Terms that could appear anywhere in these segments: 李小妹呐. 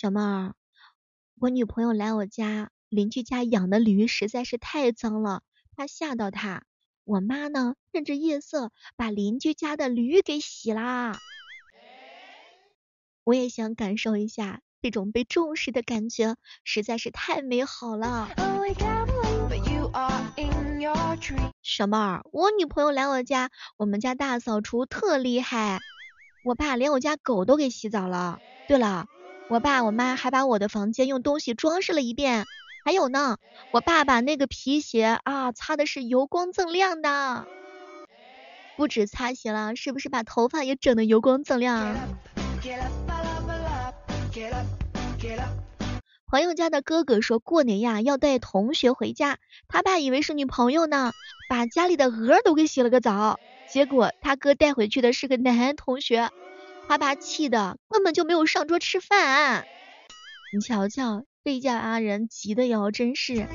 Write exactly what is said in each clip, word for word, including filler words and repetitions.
小妹儿，我女朋友来我家，邻居家养的驴实在是太脏了，怕吓到她。我妈呢，趁着夜色把邻居家的驴给洗啦。我也想感受一下这种被重视的感觉，实在是太美好了。小妹儿，我女朋友来我家，我们家大扫除特厉害，我爸连我家狗都给洗澡了。对了，我爸我妈还把我的房间用东西装饰了一遍。还有呢，我爸把那个皮鞋啊擦的是油光锃亮的。不止擦鞋了，是不是把头发也整得油光锃亮？朋友家的哥哥说过年呀要带同学回家，他爸以为是女朋友呢，把家里的鹅都给洗了个澡，结果他哥带回去的是个男同学，他爸气的根本就没有上桌吃饭、啊、你瞧瞧这一家阿人急的哟，真是。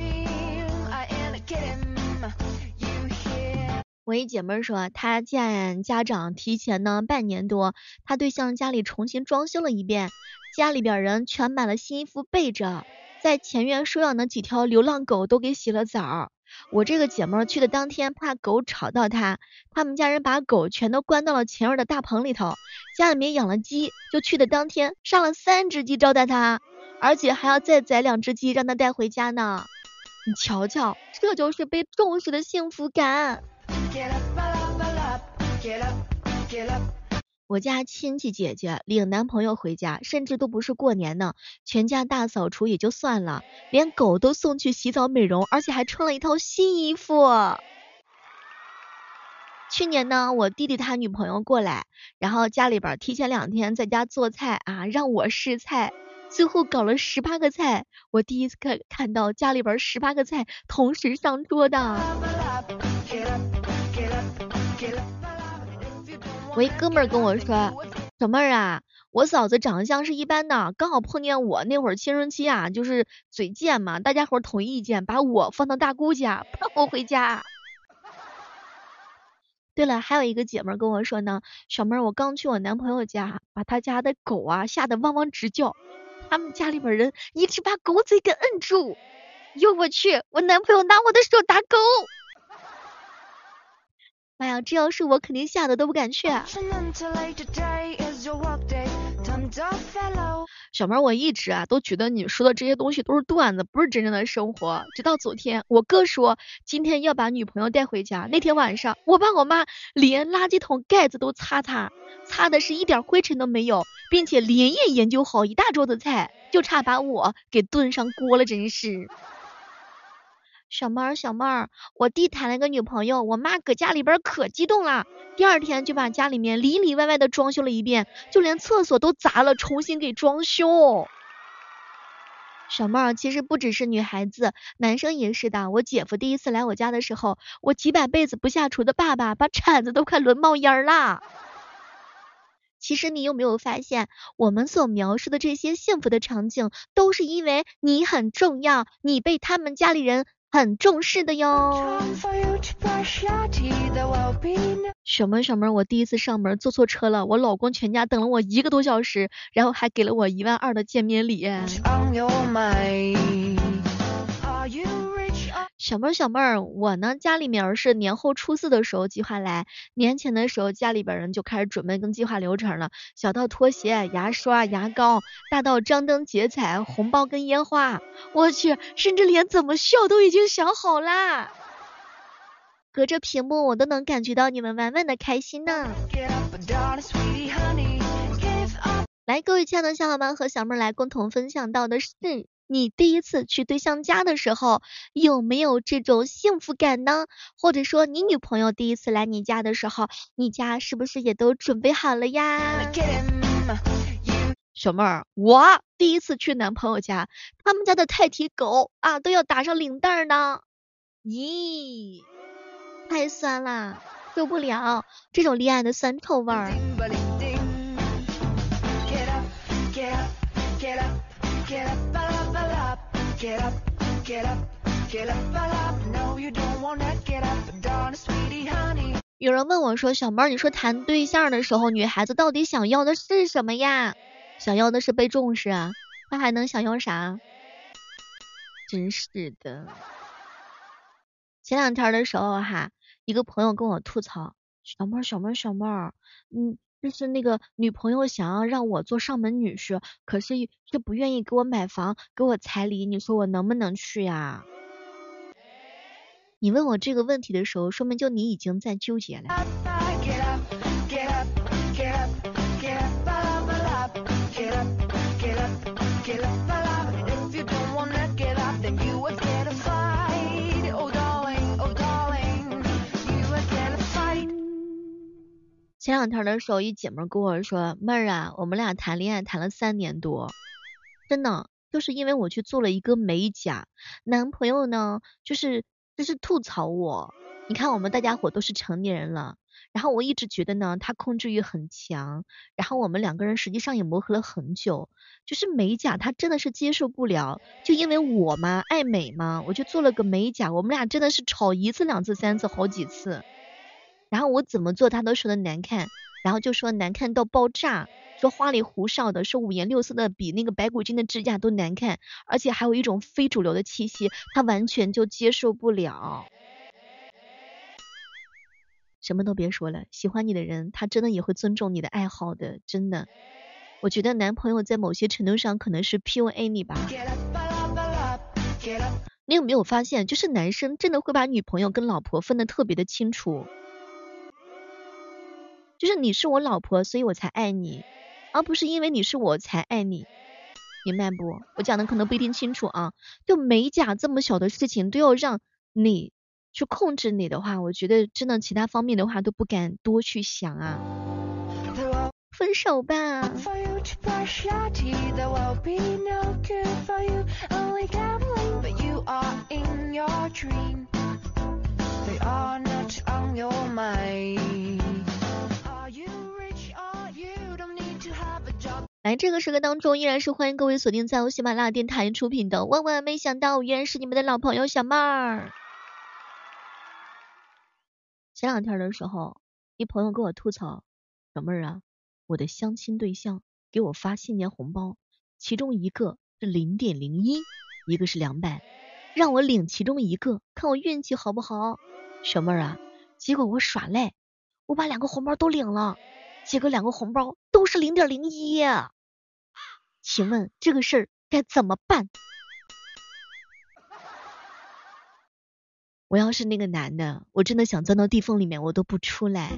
我一姐妹说，她见家长提前呢半年多，她对象家里重新装修了一遍，家里边人全买了新衣服备着，在前院收养的几条流浪狗都给洗了澡。我这个姐妹去的当天，怕狗吵到她，他们家人把狗全都关到了前院的大棚里头，家里面养了鸡，就去的当天杀了三只鸡招待她。而且还要再宰两只鸡让他带回家呢，你瞧瞧，这就是被重视的幸福感。我家亲戚姐姐领男朋友回家，甚至都不是过年呢，全家大扫除也就算了，连狗都送去洗澡美容，而且还穿了一套新衣服。去年呢，我弟弟他女朋友过来，然后家里边提前两天在家做菜啊，让我试菜。最后搞了十八个菜，我第一次看到家里边十八个菜同时上桌的。我一哥们儿跟我说，小妹儿啊，我嫂子长相是一般的，刚好碰见我那会儿青春期啊，就是嘴贱嘛，大家伙统一意见，把我放到大姑家，不让我回家。对了，还有一个姐妹跟我说呢，小妹儿，我刚去我男朋友家，把他家的狗啊吓得汪汪直叫。他们家里边人一直把狗嘴给摁住，哟我去，我男朋友拿我的手打狗，哎呀，这要是我肯定吓得都不敢去、啊、小妹我一直啊都觉得你说的这些东西都是段子，不是真正的生活，直到昨天我哥说今天要把女朋友带回家，那天晚上我爸我妈连垃圾桶盖子都擦擦，擦的是一点灰尘都没有，并且连夜研究好一大桌子菜，就差把我给炖上锅了，真是。小妹儿，小妹儿，我弟谈了个女朋友，我妈搁家里边可激动了，第二天就把家里面里里外外的装修了一遍，就连厕所都砸了，重新给装修。小妹儿，其实不只是女孩子，男生也是的。我姐夫第一次来我家的时候，我几百辈子不下厨的爸爸把铲子都快轮冒烟了。其实你有没有发现，我们所描述的这些幸福的场景，都是因为你很重要，你被他们家里人很重视的哟。小妹小妹，我第一次上门坐错车了，我老公全家等了我一个多小时，然后还给了我一万二的见面礼。小妹小妹儿，我呢家里面是年后初四的时候计划来，年前的时候家里边人就开始准备跟计划流程了，小到拖鞋、牙刷、牙膏，大到张灯结彩、红包跟烟花，我去，甚至连怎么笑都已经想好啦。隔着屏幕我都能感觉到你们玩玩的开心呢。来，各位亲爱的小伙伴和小妹来共同分享到的是，你第一次去对象家的时候有没有这种幸福感呢？或者说你女朋友第一次来你家的时候，你家是不是也都准备好了呀？小妹儿，我第一次去男朋友家，他们家的泰迪狗啊都要打上领带呢，咦，太酸了，受不了这种恋爱的酸臭味儿。有人问我说，小妹儿，你说谈对象的时候女孩子到底想要的是什么呀？想要的是被重视啊，那还能想要啥？真是的。前两天的时候哈，一个朋友跟我吐槽，小妹儿小妹儿小妹儿，嗯，就是那个女朋友想要让我做上门女婿，可是却不愿意给我买房，给我彩礼，你说我能不能去呀？你问我这个问题的时候，说明就你已经在纠结了。前两天的时候，一姐妹跟我说，妹儿啊，我们俩谈恋爱谈了三年多，真的就是因为我去做了一个美甲，男朋友呢就是就是吐槽我，你看我们大家伙都是成年人了，然后我一直觉得呢他控制欲很强，然后我们两个人实际上也磨合了很久，就是美甲他真的是接受不了，就因为我嘛爱美嘛，我去做了个美甲，我们俩真的是吵一次两次三次好几次。然后我怎么做他都说的难看，然后就说难看到爆炸，说花里胡哨的，说五颜六色的，比那个白骨精的指甲都难看，而且还有一种非主流的气息，他完全就接受不了。什么都别说了，喜欢你的人他真的也会尊重你的爱好的，真的。我觉得男朋友在某些程度上可能是 P U A 你吧。你有没有发现，就是男生真的会把女朋友跟老婆分得特别的清楚，就是你是我老婆，所以我才爱你，而不是因为你是我才爱你，明白不？我讲的可能不一定清楚啊。就美甲这么小的事情都要让你去控制你的话，我觉得真的其他方面的话都不敢多去想啊。分手吧。来，这个时刻当中，依然是欢迎各位锁定在我喜马拉雅电台出品的万万没想到，我依然是你们的老朋友小妹儿。前两天的时候，一朋友跟我吐槽，小妹儿啊，我的相亲对象给我发新年红包，其中一个是 零点零一， 一个是两百，让我领其中一个，看我运气好不好。小妹儿啊，结果我耍赖，我把两个红包都领了，结果两个红包都是 零点零一， 请问这个事儿该怎么办？我要是那个男的，我真的想钻到地缝里面我都不出来。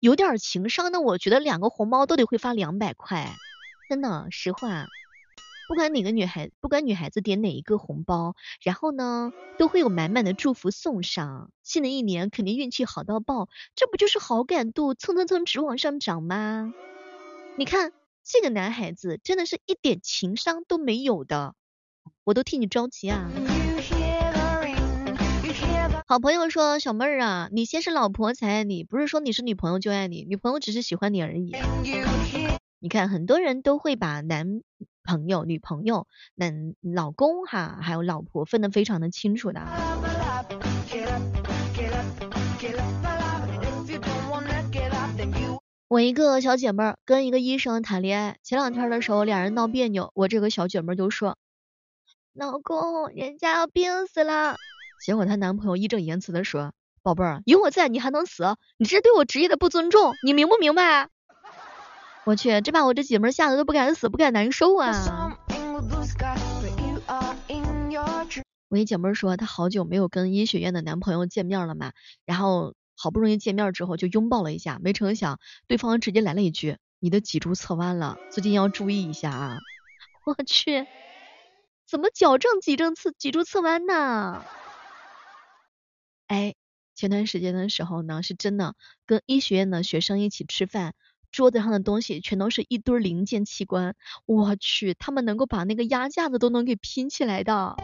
有点情商的，我觉得两个红包都得会发两百块，真的，实话。不管哪个女孩，不管女孩子点哪一个红包，然后呢，都会有满满的祝福送上。新的一年肯定运气好到爆，这不就是好感度蹭蹭蹭直往上涨吗？你看这个男孩子真的是一点情商都没有的，我都替你着急啊。好朋友说，小妹儿啊，你先是老婆才爱你，不是说你是女朋友就爱你，女朋友只是喜欢你而已。你看很多人都会把男朋友女朋友男老公哈还有老婆分得非常的清楚的。我一个小姐妹儿跟一个医生谈恋爱，前两天的时候俩人闹别扭，我这个小姐妹就说，老公人家要病死了，结果她男朋友义正言辞的说，宝贝儿，有我在你还能死？你这是对我职业的不尊重，你明不明白？我去，这把我这姐妹吓得都不敢死不敢难受啊。我一姐妹说，她好久没有跟医学院的男朋友见面了嘛，然后好不容易见面之后就拥抱了一下，没成想对方直接来了一句，你的脊柱侧弯了，最近要注意一下啊。我去，怎么矫正脊正侧脊柱侧弯呢？哎，前段时间的时候呢，是真的跟医学院的学生一起吃饭，桌子上的东西全都是一堆零件器官，我去，他们能够把那个压架子都能给拼起来的。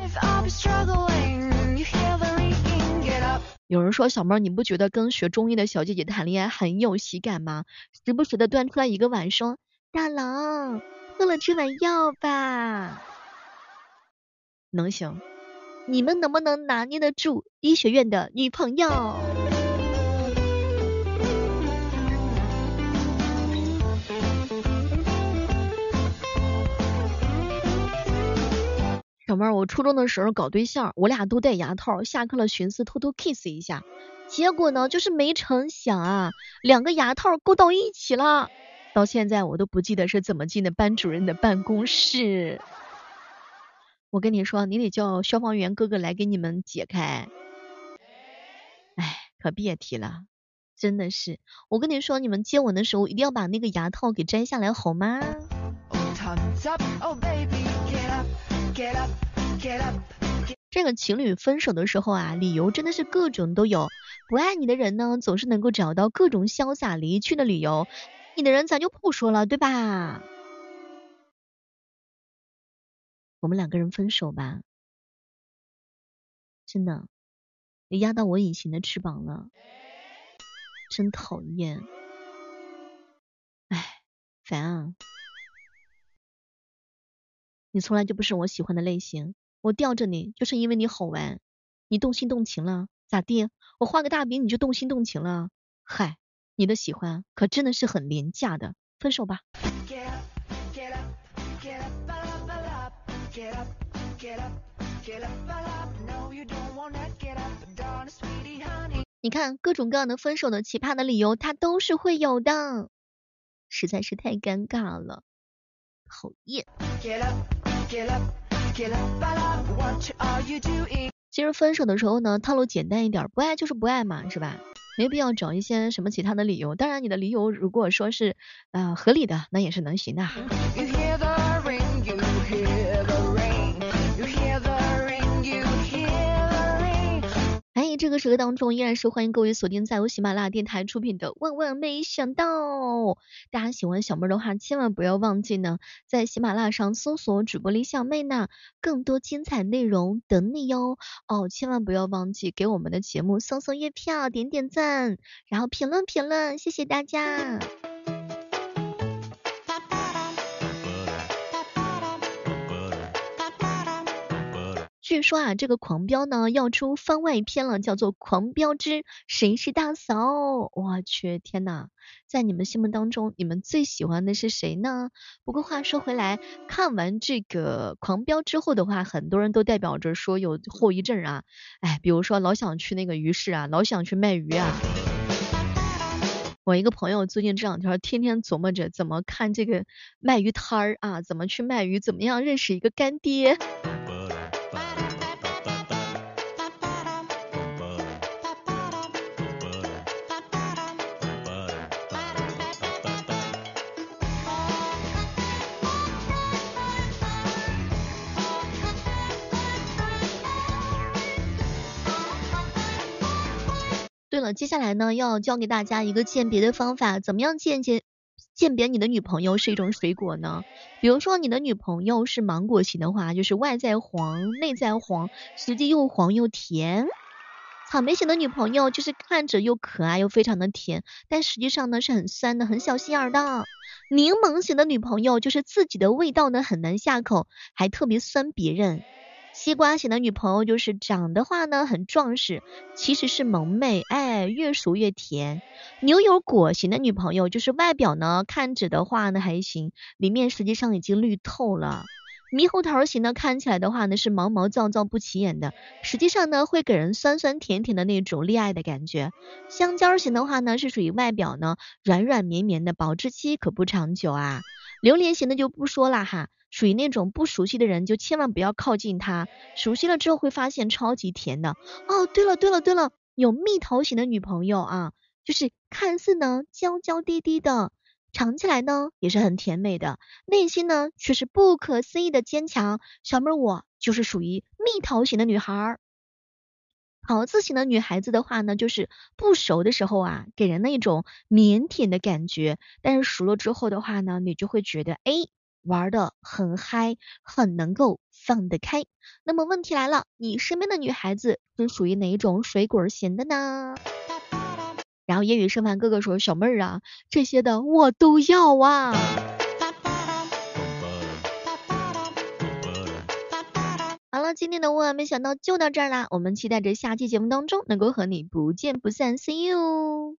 有人说，小妹儿，你不觉得跟学中医的小姐姐谈恋爱很有喜感吗？时不时的端出来一个碗说，大郎，喝了这碗药吧。能行。你们能不能拿捏得住医学院的女朋友？小妹儿，我初中的时候搞对象，我俩都戴牙套，下课了寻思偷偷 kiss 一下，结果呢就是没成想啊，两个牙套勾到一起了。到现在我都不记得是怎么进的班主任的办公室。我跟你说，你得叫消防员哥哥来给你们解开。哎，可别提了，真的是。我跟你说，你们接吻的时候一定要把那个牙套给摘下来，好吗？ Oh, oh, baby, get up, get up, get up, get... 这个情侣分手的时候啊，理由真的是各种都有。不爱你的人呢，总是能够找到各种潇洒离去的理由。你的人咱就不说了，对吧？我们两个人分手吧，真的，你压到我隐形的翅膀了，真讨厌，哎，烦啊！你从来就不是我喜欢的类型，我吊着你就是因为你好玩，你动心动情了，咋地？我画个大饼你就动心动情了？嗨，你的喜欢可真的是很廉价的，分手吧。你看各种各样的分手的奇葩的理由他都是会有的，实在是太尴尬了，讨厌。其实分手的时候呢，套路简单一点，不爱就是不爱嘛，是吧？没必要找一些什么其他的理由，当然你的理由如果说是呃合理的，那也是能行的。这个时刻当中，依然是欢迎各位锁定在由喜马拉雅电台出品的《万万没想到》。大家喜欢小妹的话，千万不要忘记呢，在喜马拉雅上搜索主播李小妹呢，更多精彩内容等你哟。哦，千万不要忘记给我们的节目送送月票、点点赞，然后评论评论，谢谢大家。据说啊，这个狂飙呢要出番外篇了，叫做《狂飙之谁是大嫂》。我去，天哪！在你们心目当中，你们最喜欢的是谁呢？不过话说回来，看完这个狂飙之后的话，很多人都代表着说有后遗症啊，哎，比如说老想去那个鱼市啊，老想去卖鱼啊。我一个朋友最近这两天天天琢磨着怎么看这个卖鱼摊儿啊，怎么去卖鱼，怎么样认识一个干爹。对了，接下来呢要教给大家一个鉴别的方法，怎么样鉴别鉴别你的女朋友是一种水果呢？比如说你的女朋友是芒果型的话，就是外在黄内在黄，实际又黄又甜。草莓型的女朋友就是看着又可爱又非常的甜，但实际上呢是很酸的，很小心眼的。柠檬型的女朋友就是自己的味道呢很难下口，还特别酸别人。西瓜型的女朋友就是长的话呢很壮实，其实是萌妹，哎，越熟越甜。牛油果型的女朋友就是外表呢看着的话呢还行，里面实际上已经绿透了。猕猴桃型呢看起来的话呢是毛毛躁躁不起眼的，实际上呢会给人酸酸甜甜的那种恋爱的感觉。香蕉型的话呢是属于外表呢软软绵绵的，保质期可不长久啊。榴莲型的就不说了哈，属于那种不熟悉的人就千万不要靠近他，熟悉了之后会发现超级甜的。哦，对了对了对了，有蜜桃型的女朋友啊，就是看似呢娇娇滴滴的，尝起来呢也是很甜美的，内心呢却是不可思议的坚强。小妹我就是属于蜜桃型的女孩。桃子型的女孩子的话呢，就是不熟的时候啊，给人那种腼腆的感觉，但是熟了之后的话呢，你就会觉得哎，玩的很嗨，很能够放得开。那么问题来了，你身边的女孩子是属于哪一种水果型的呢？然后夜雨剩饭哥哥说，小妹儿啊，这些的我都要啊。了今天的万万没想到就到这儿啦，我们期待着下期节目当中能够和你不见不散 ，See you。